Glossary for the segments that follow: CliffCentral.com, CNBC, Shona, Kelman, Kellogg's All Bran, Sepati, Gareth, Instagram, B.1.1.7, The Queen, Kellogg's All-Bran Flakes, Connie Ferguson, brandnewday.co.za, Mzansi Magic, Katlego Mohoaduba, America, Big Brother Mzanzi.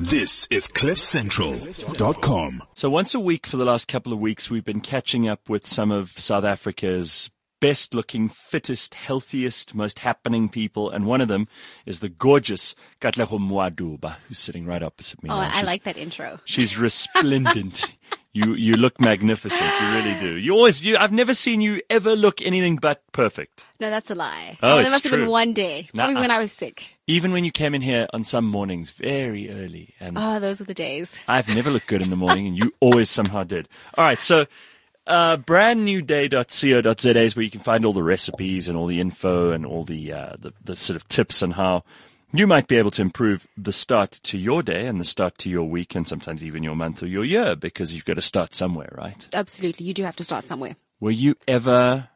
This is CliffCentral.com. So once a week for the last couple of weeks, we've been catching up with some of South Africa's best looking, fittest, healthiest, most happening people. And one of them is the gorgeous Katlego Mohoaduba, who's sitting right opposite me. Oh, I like that intro. She's resplendent. You look magnificent. You really do. I've never seen you ever look anything but perfect. No, that's a lie. Oh, it's true. It must have been one day. Probably when I was sick. Even when you came in here on some mornings very early. And those were the days. I've never looked good in the morning and you always somehow did. All right. So, brandnewday.co.za is where you can find all the recipes and all the info and all the sort of tips on how you might be able to improve the start to your day and the start to your week and sometimes even your month or your year, because you've got to start somewhere, right? Absolutely. You do have to start somewhere. Were you ever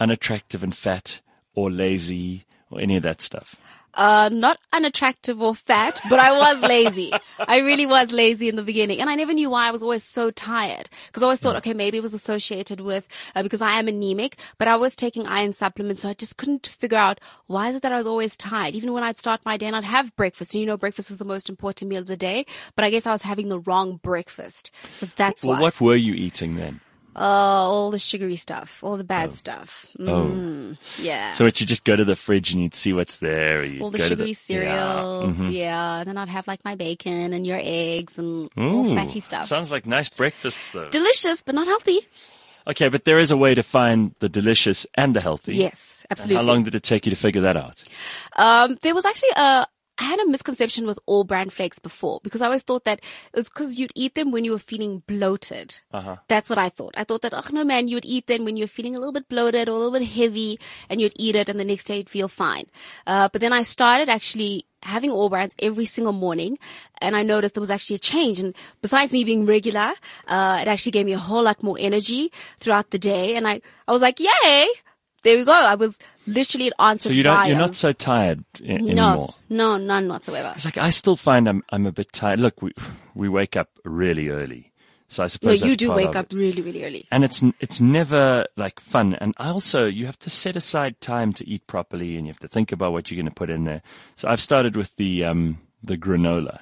unattractive and fat or lazy or any of that stuff? Not unattractive or fat, but I was lazy. I really was lazy in the beginning. And I never knew why. I was always so tired because I always thought, okay, maybe it was associated with, because I am anemic, but I was taking iron supplements. So I just couldn't figure out why is it that I was always tired. Even when I'd start my day and I'd have breakfast, and breakfast is the most important meal of the day, but I guess I was having the wrong breakfast. So that's why. Well, what were you eating then? All the sugary stuff, all the bad stuff. Yeah. So would you just go to the fridge and you'd see what's there? All the sugary cereals, yeah. And then I'd have like my bacon and your eggs and all fatty stuff. Sounds like nice breakfasts though. Delicious, but not healthy. Okay, but there is a way to find the delicious and the healthy. Yes, absolutely. And how long did it take you to figure that out? There was actually I had a misconception with all bran flakes before, because I always thought that it was because you'd eat them when you were feeling bloated. That's what I thought. I thought that, oh no man, you'd eat them when you're feeling a little bit bloated or a little bit heavy, and you'd eat it and the next day you'd feel fine. But then I started actually having all brands every single morning, and I noticed there was actually a change. And besides me being regular, it actually gave me a whole lot more energy throughout the day. And I was like, yay, there we go. I was literally it answered. So you're not so tired anymore. No, none whatsoever. It's like I still find I'm a bit tired. Look, we wake up really early, so I suppose. No, you do wake up really, really early, and it's never like fun. And I also you have to set aside time to eat properly, and you have to think about what you're going to put in there. So I've started with the granola.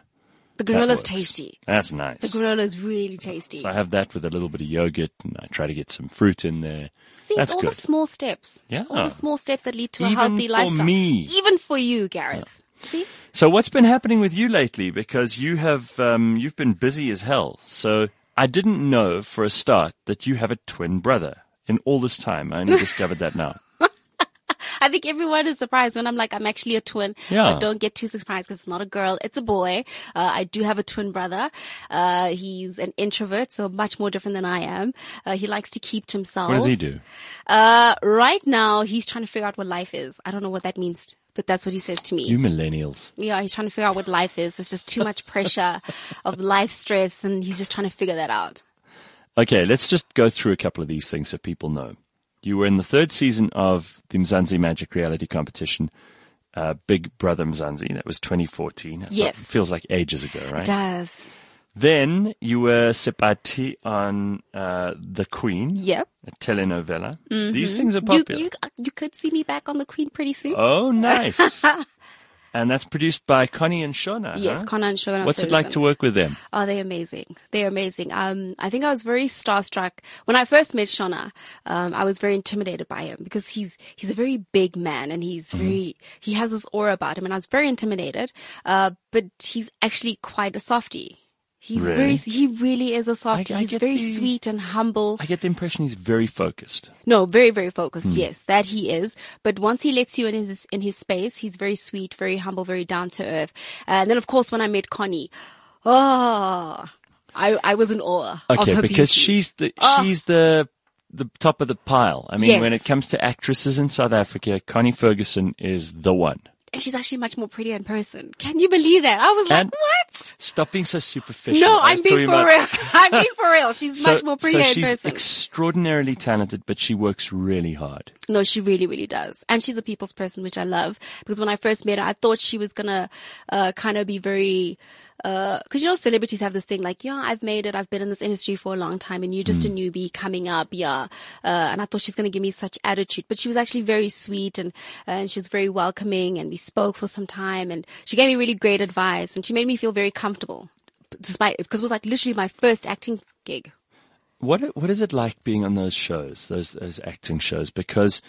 The granola's tasty. That's nice. The granola's really tasty. So I have that with a little bit of yogurt, and I try to get some fruit in there. See, that's all good. The small steps. Yeah. All the small steps that lead to a healthy lifestyle. Even for me. Even for you, Gareth. Yeah. See? So what's been happening with you lately? Because you have, you've been busy as hell. So I didn't know for a start that you have a twin brother in all this time. I only discovered that now. I think everyone is surprised when I'm like, I'm actually a twin. Yeah. But don't get too surprised because it's not a girl. It's a boy. I do have a twin brother. He's an introvert, so much more different than I am. He likes to keep to himself. What does he do? Right now, he's trying to figure out what life is. I don't know what that means, but that's what he says to me. You millennials. Yeah, he's trying to figure out what life is. There's just too much pressure of life stress, and he's just trying to figure that out. Okay, let's just go through a couple of these things so people know. You were in the third season of the Mzansi Magic reality competition, Big Brother Mzanzi. That was 2014. Yes. It feels like ages ago, right? It does. Then you were Sepati on The Queen. Yep. A telenovela. Mm-hmm. These things are popular. You could see me back on The Queen pretty soon. Oh, nice. And that's produced by Connie and Shona. Yes, huh? Connie and Shona. What's Ferguson. It like to work with them? Oh, they're amazing. They're amazing. I think I was very starstruck when I first met Shona. I was very intimidated by him because he's a very big man, and he's he has this aura about him, and I was very intimidated. But he's actually quite a softie. He's really? He really is a softie. He's very sweet and humble. I get the impression he's very focused. No, very, very focused. Yes, that he is. But once he lets you in his space, he's very sweet, very humble, very down to earth. And then, of course, when I met Connie, I was in awe. Okay, of her because beauty. she's the top of the pile. I mean, yes. When it comes to actresses in South Africa, Connie Ferguson is the one. And she's actually much more prettier in person. Can you believe that? I was like, what? Stop being so superficial. No, I'm being for real. I'm being for real. She's much more prettier in person. She's extraordinarily talented, but she works really hard. No, she really, really does. And she's a people's person, which I love. Because when I first met her, I thought she was going to kind of be very because you know celebrities have this thing like, yeah, I've made it, I've been in this industry for a long time, and you're just a newbie coming up, and I thought she's going to give me such attitude, but she was actually very sweet and she was very welcoming, and we spoke for some time, and she gave me really great advice, and she made me feel very comfortable, despite because it was like literally my first acting gig. What is it like being on those shows, those acting shows? Because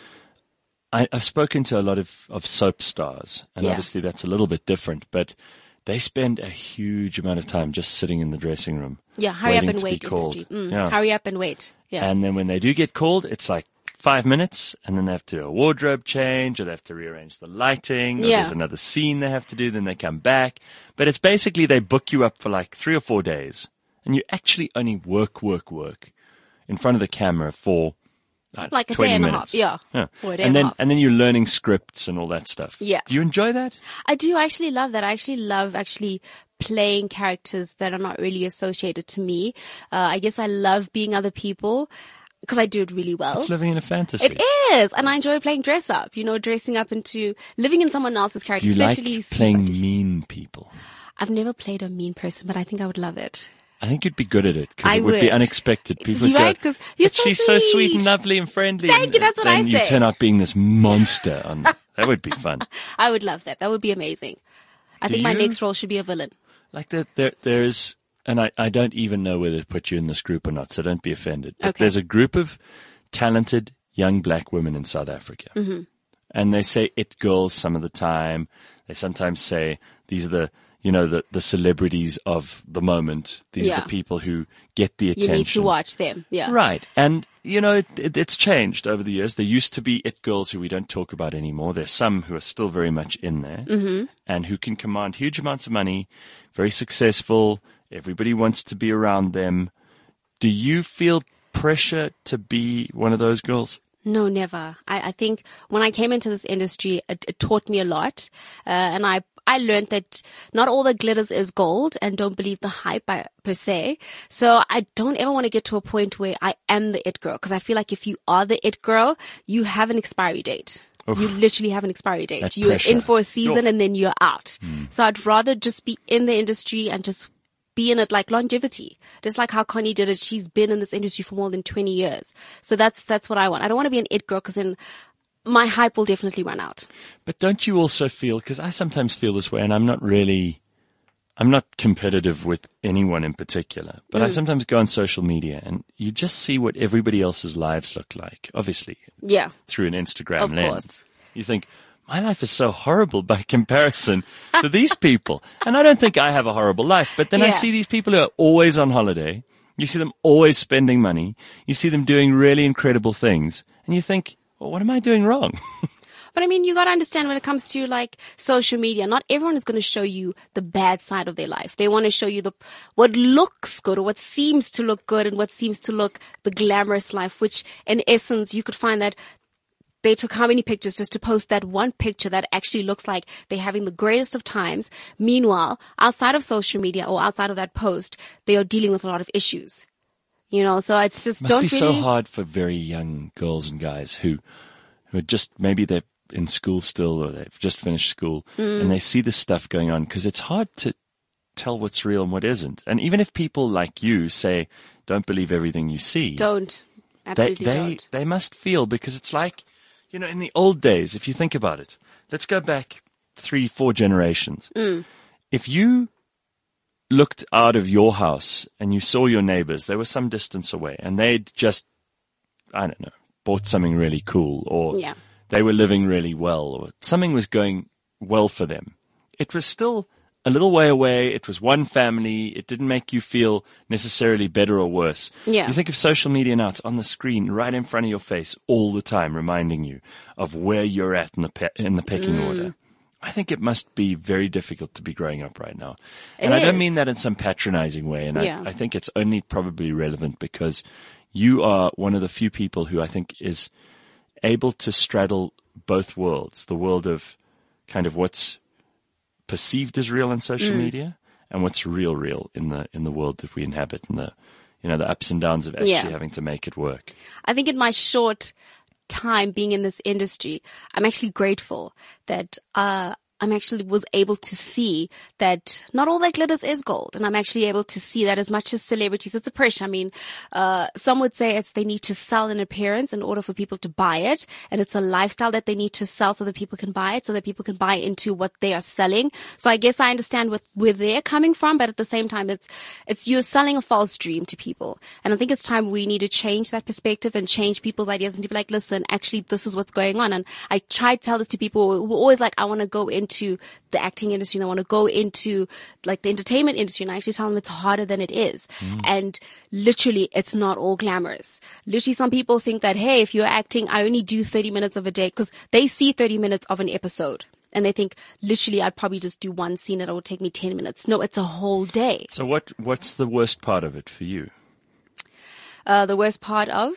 I've spoken to a lot of soap stars, and obviously that's a little bit different, but they spend a huge amount of time just sitting in the dressing room. Yeah, hurry up and wait. Hurry up and wait. Yeah. And then when they do get called, it's like 5 minutes, and then they have to do a wardrobe change, or they have to rearrange the lighting, or there's another scene they have to do, then they come back. But it's basically they book you up for like 3 or 4 days, and you actually only work in front of the camera for like a 20 day and minutes. A half, Or a day and a half. And then you're learning scripts and all that stuff. Yeah. Do you enjoy that? I do. I actually love that. I actually love playing characters that are not really associated to me. I guess I love being other people, because I do it really well. It's living in a fantasy. It is. And I enjoy playing dress up, dressing up into living in someone else's character. Do you especially like playing mean people? I've never played a mean person, but I think I would love it. I think you'd be good at it, because it would be unexpected. People would go, but she's so sweet and lovely and friendly. Thank you, that's what I say. And you turn out being this monster. That would be fun. I would love that. That would be amazing. I think my next role should be a villain. Like there is, and I don't even know whether to put you in this group or not, so don't be offended. But there's a group of talented young black women in South Africa. Mm-hmm. And they say it girls some of the time. They sometimes say these are the celebrities of the moment. These are the people who get the attention. You need to watch them. Yeah. Right. And, it's changed over the years. There used to be it girls who we don't talk about anymore. There's some who are still very much in there and who can command huge amounts of money, very successful. Everybody wants to be around them. Do you feel pressure to be one of those girls? No, never. I think when I came into this industry, it taught me a lot. And I learned that not all that glitters is gold, and don't believe the hype per se. So I don't ever want to get to a point where I am the it girl, because I feel like if you are the it girl, you have an expiry date. Oof. You literally have an expiry date. That you're pressure. In for a season and then you're out. Mm. So I'd rather just be in the industry and just be in it like longevity, just like how Connie did it. She's been in this industry for more than 20 years. So that's what I want. I don't want to be an it girl, because then my hype will definitely run out. But don't you also feel, because I sometimes feel this way, and I'm not competitive with anyone in particular, but I sometimes go on social media and you just see what everybody else's lives look like, obviously, through an Instagram of lens. Course. You think, my life is so horrible by comparison to these people. And I don't think I have a horrible life, but then I see these people who are always on holiday. You see them always spending money. You see them doing really incredible things, and you think, well, what am I doing wrong? But I mean, you got to understand, when it comes to social media, not everyone is going to show you the bad side of their life. They want to show you what looks good, or what seems to look good, and what seems to look the glamorous life, which in essence you could find that they took how many pictures just to post that one picture that actually looks like they're having the greatest of times. Meanwhile, outside of social media or outside of that post, they are dealing with a lot of issues. So it's just so hard for very young girls and guys who are just, maybe they're in school still, or they've just finished school and they see this stuff going on, because it's hard to tell what's real and what isn't. And even if people like you say, don't believe everything you see. Don't. Absolutely don't. They must feel, because it's like, in the old days, if you think about it, let's go back 3-4 generations. If you looked out of your house and you saw your neighbors, they were some distance away, and they'd just, I don't know, bought something really cool, or they were living really well, or something was going well for them. It was still a little way away. It was one family. It didn't make you feel necessarily better or worse. Yeah. You think of social media now, it's on the screen right in front of your face all the time, reminding you of where you're at in the pecking order. I think it must be very difficult to be growing up right now. I don't mean that in some patronizing way. And I think it's only probably relevant because you are one of the few people who I think is able to straddle both worlds, the world of kind of what's perceived as real on social media and what's real in the world that we inhabit, and the ups and downs of actually having to make it work. I think in my short time being in this industry, I'm actually grateful that I'm actually was able to see that not all that glitters is gold. And I'm actually able to see that as much as celebrities, it's a pressure. I mean, some would say it's, they need to sell an appearance in order for people to buy it. And it's a lifestyle that they need to sell so that people can buy it, so that people can buy into what they are selling. So I guess I understand what, where they're coming from. But at the same time, it's you're selling a false dream to people. And I think it's time we need to change that perspective and change people's ideas and to be like, listen, actually, this is what's going on. And I try to tell this to people who are always like, I want to go into the acting industry and I want to go into like the entertainment industry, and I actually tell them it's harder than it is. And literally it's not all glamorous. Literally some people think that, hey, if you're acting, I only do 30 minutes of a day, because they see 30 minutes of an episode and they think literally I'd probably just do one scene and it will take me 10 minutes. No, it's a whole day. So what's the worst part of it for you? The worst part of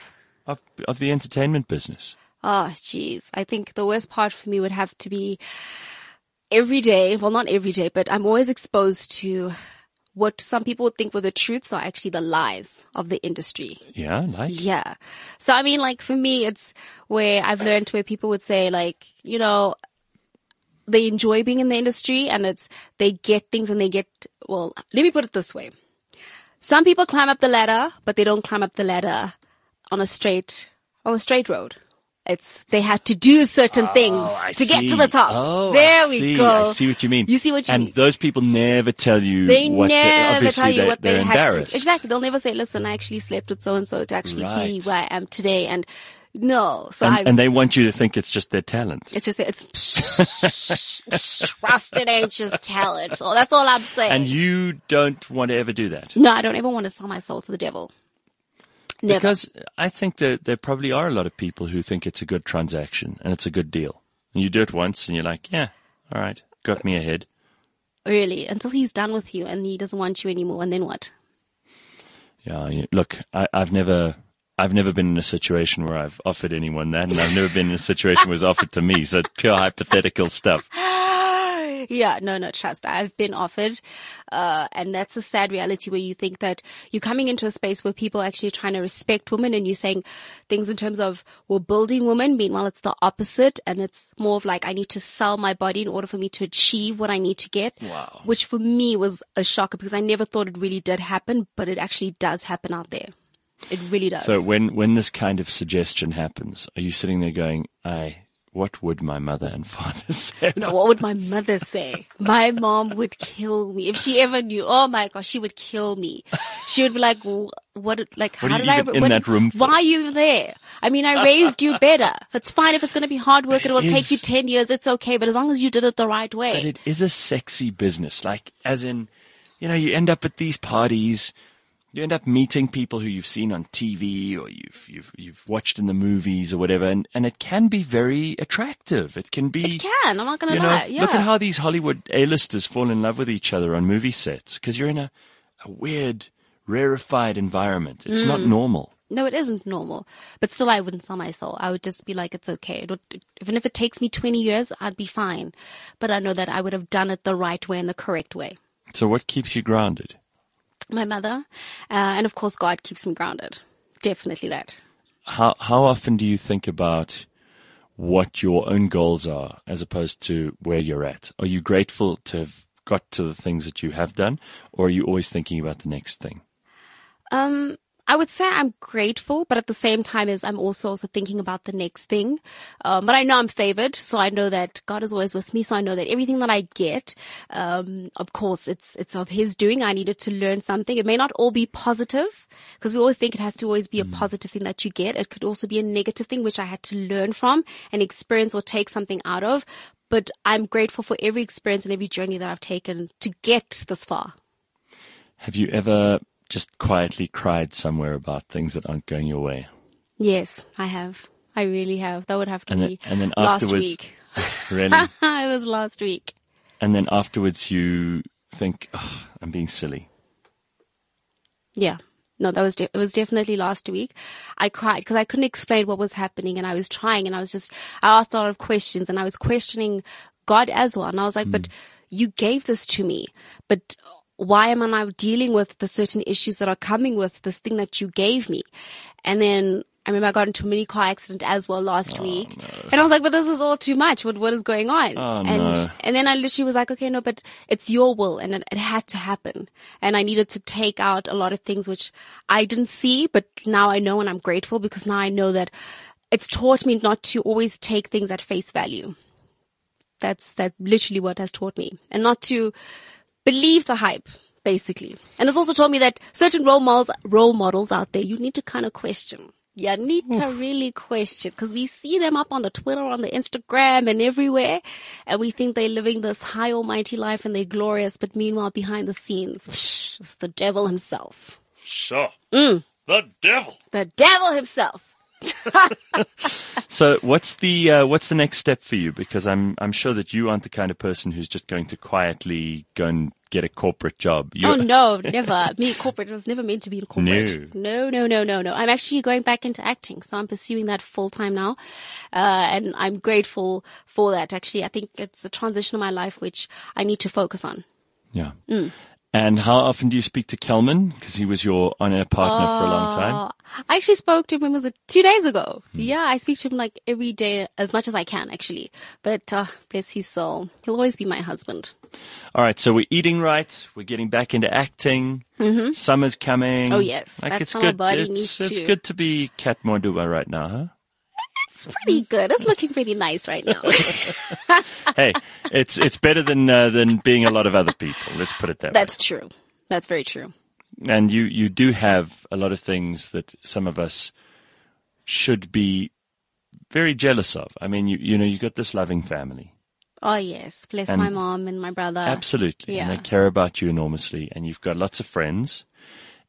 the entertainment business? Oh, geez. I think the worst part for me would have to be every day. Well, not every day, but I'm always exposed to what some people would think were the truths are actually the lies of the industry. Yeah, like. Yeah. So, I mean, like for me, it's where I've learned where people would say like, you know, they enjoy being in the industry and it's, they get things and they get, well, let me put it this way. Some people climb up the ladder, but they don't climb up the ladder on a straight road. It's, they had to do certain things to get to the top. Oh, there we go. I see what you mean. You see what you mean. And those people never tell you what they're embarrassed. Exactly. They'll never say, listen, I actually slept with so-and-so to actually be where I am today. And no. So and they want you to think it's just their talent. It's trust and anxious talent. So that's all I'm saying. And you don't want to ever do that. No, I don't ever want to sell my soul to the devil. Never. Because I think that there probably are a lot of people who think it's a good transaction and it's a good deal. And you do it once and you're like, yeah, all right, got me ahead. Really? Until he's done with you and he doesn't want you anymore, and then what? Yeah, look, I've never been in a situation where I've offered anyone that, and I've never been in a situation where it was offered to me. So it's pure hypothetical stuff. Yeah, no, trust. I've been offered, and that's a sad reality where you think that you're coming into a space where people are actually trying to respect women, and you're saying things in terms of we're building women. Meanwhile, it's the opposite, and it's more of like I need to sell my body in order for me to achieve what I need to get. Wow. Which for me was a shocker because I never thought it really did happen, but it actually does happen out there. It really does. So when this kind of suggestion happens, are you sitting there going, what would my mother and father say? No, what would my mother say? My mom would kill me. If she ever knew, oh my gosh, she would kill me. She would be like, what how did I, in that room? Why are you there? I mean, I raised you better. It's fine if it's going to be hard work. It will take you 10 years. It's okay. But as long as you did it the right way. But it is a sexy business. Like, as in, you know, you end up at these parties. You end up meeting people who you've seen on TV or you've watched in the movies or whatever, and it can be very attractive. It can, I'm not going to lie. Yeah. Look at how these Hollywood A-listers fall in love with each other on movie sets, because you're in a weird, rarefied environment. It's not normal. No, it isn't normal. But still, I wouldn't sell my soul. I would just be like, it's okay. Even if it takes me 20 years, I'd be fine. But I know that I would have done it the right way and the correct way. So what keeps you grounded? My mother, and of course God keeps me grounded. Definitely that. How often do you think about what your own goals are as opposed to where you're at? Are you grateful to have got to the things that you have done, or are you always thinking about the next thing? I would say I'm grateful, but at the same time as I'm also thinking about the next thing. But I know I'm favored, so I know that God is always with me. So I know that everything that I get, of course, it's of His doing. I needed to learn something. It may not all be positive, because we always think it has to always be a positive thing that you get. It could also be a negative thing, which I had to learn from and experience or take something out of. But I'm grateful for every experience and every journey that I've taken to get this far. Have you ever just quietly cried somewhere about things that aren't going your way? Yes, I have. I really have. That would have to be last week. Really? It was last week. And then afterwards you think, oh, I'm being silly. Yeah. No, that was it was definitely last week. I cried because I couldn't explain what was happening, and I was trying, and I asked a lot of questions, and I was questioning God as well. And I was like, but you gave this to me, but why am I now dealing with the certain issues that are coming with this thing that you gave me? And then I I remember I got into a mini car accident as well last week. No. And I was like, but this is all too much. What is going on? And then I literally was like, okay, no, but it's your will. And it had to happen. And I needed to take out a lot of things which I didn't see, but now I know, and I'm grateful because now I know that it's taught me not to always take things at face value. That's literally what has taught me, and not to believe the hype, basically. And it's also taught me that certain role models out there, you need to kind of question. You need to really question, because we see them up on the Twitter, on the Instagram and everywhere. And we think they're living this high almighty life and they're glorious. But meanwhile, behind the scenes, it's the devil himself. Sure. The devil. The devil himself. So what's the next step for you? Because I'm sure that you aren't the kind of person who's just going to quietly go and get a corporate job. Oh no, never. Me corporate. I was never meant to be in corporate. No. I'm actually going back into acting, so I'm pursuing that full time now, and I'm grateful for that. Actually, I think it's a transition of my life which I need to focus on. Yeah. And how often do you speak to Kelman? Because he was your on-air partner for a long time. I actually spoke to him, when was it, 2 days ago. Yeah, I speak to him like every day as much as I can, actually. But bless his soul. He'll always be my husband. All right, so we're eating right. We're getting back into acting. Mm-hmm. Summer's coming. Oh, yes. Like, that's how my body needs to. It's good to be Kat Mohoaduba right now, huh? It's pretty good. It's looking pretty nice right now. Hey, it's better than being a lot of other people. Let's put it that way. That's true. That's very true. And you do have a lot of things that some of us should be very jealous of. I mean, you know, you got this loving family. Oh, yes. Bless my mom and my brother. Absolutely. Yeah. And they care about you enormously. And you've got lots of friends.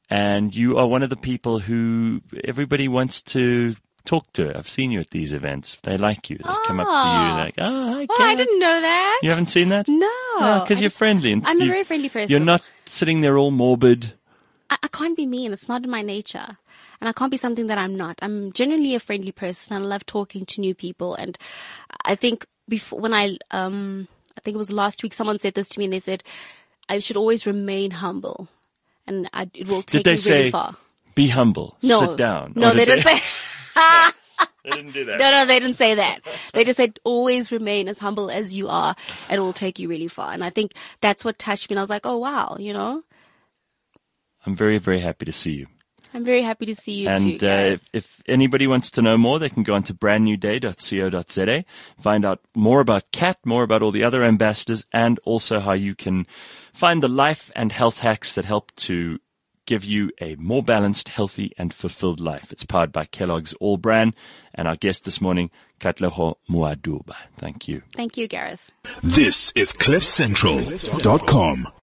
And you are one of the people who everybody wants to talk to. I've seen you at these events. They like you. They come up to you. They're like, hi, Kat. I didn't know that. You haven't seen that? No. Because you're friendly. And I'm a very friendly person. You're not sitting there all morbid. I can't be mean. It's not in my nature. And I can't be something that I'm not. I'm genuinely a friendly person. I love talking to new people. And I think I think it was last week, someone said this to me and they said, I should always remain humble. And it will take me really far. Be humble. No. Sit down. No, they didn't say they didn't do that. No, they didn't say that. They just said, always remain as humble as you are, and it will take you really far. And I think that's what touched me. And I was like, oh, wow, you know. I'm very, very happy to see you. I'm very happy to see you too. And if anybody wants to know more, they can go on to brandnewday.co.za, find out more about Kat, more about all the other ambassadors, and also how you can find the life and health hacks that help to give you a more balanced, healthy, and fulfilled life. It's powered by Kellogg's All Bran, and our guest this morning, Katlego Mohoaduba. Thank you. Thank you, Gareth. This is CliffCentral.com.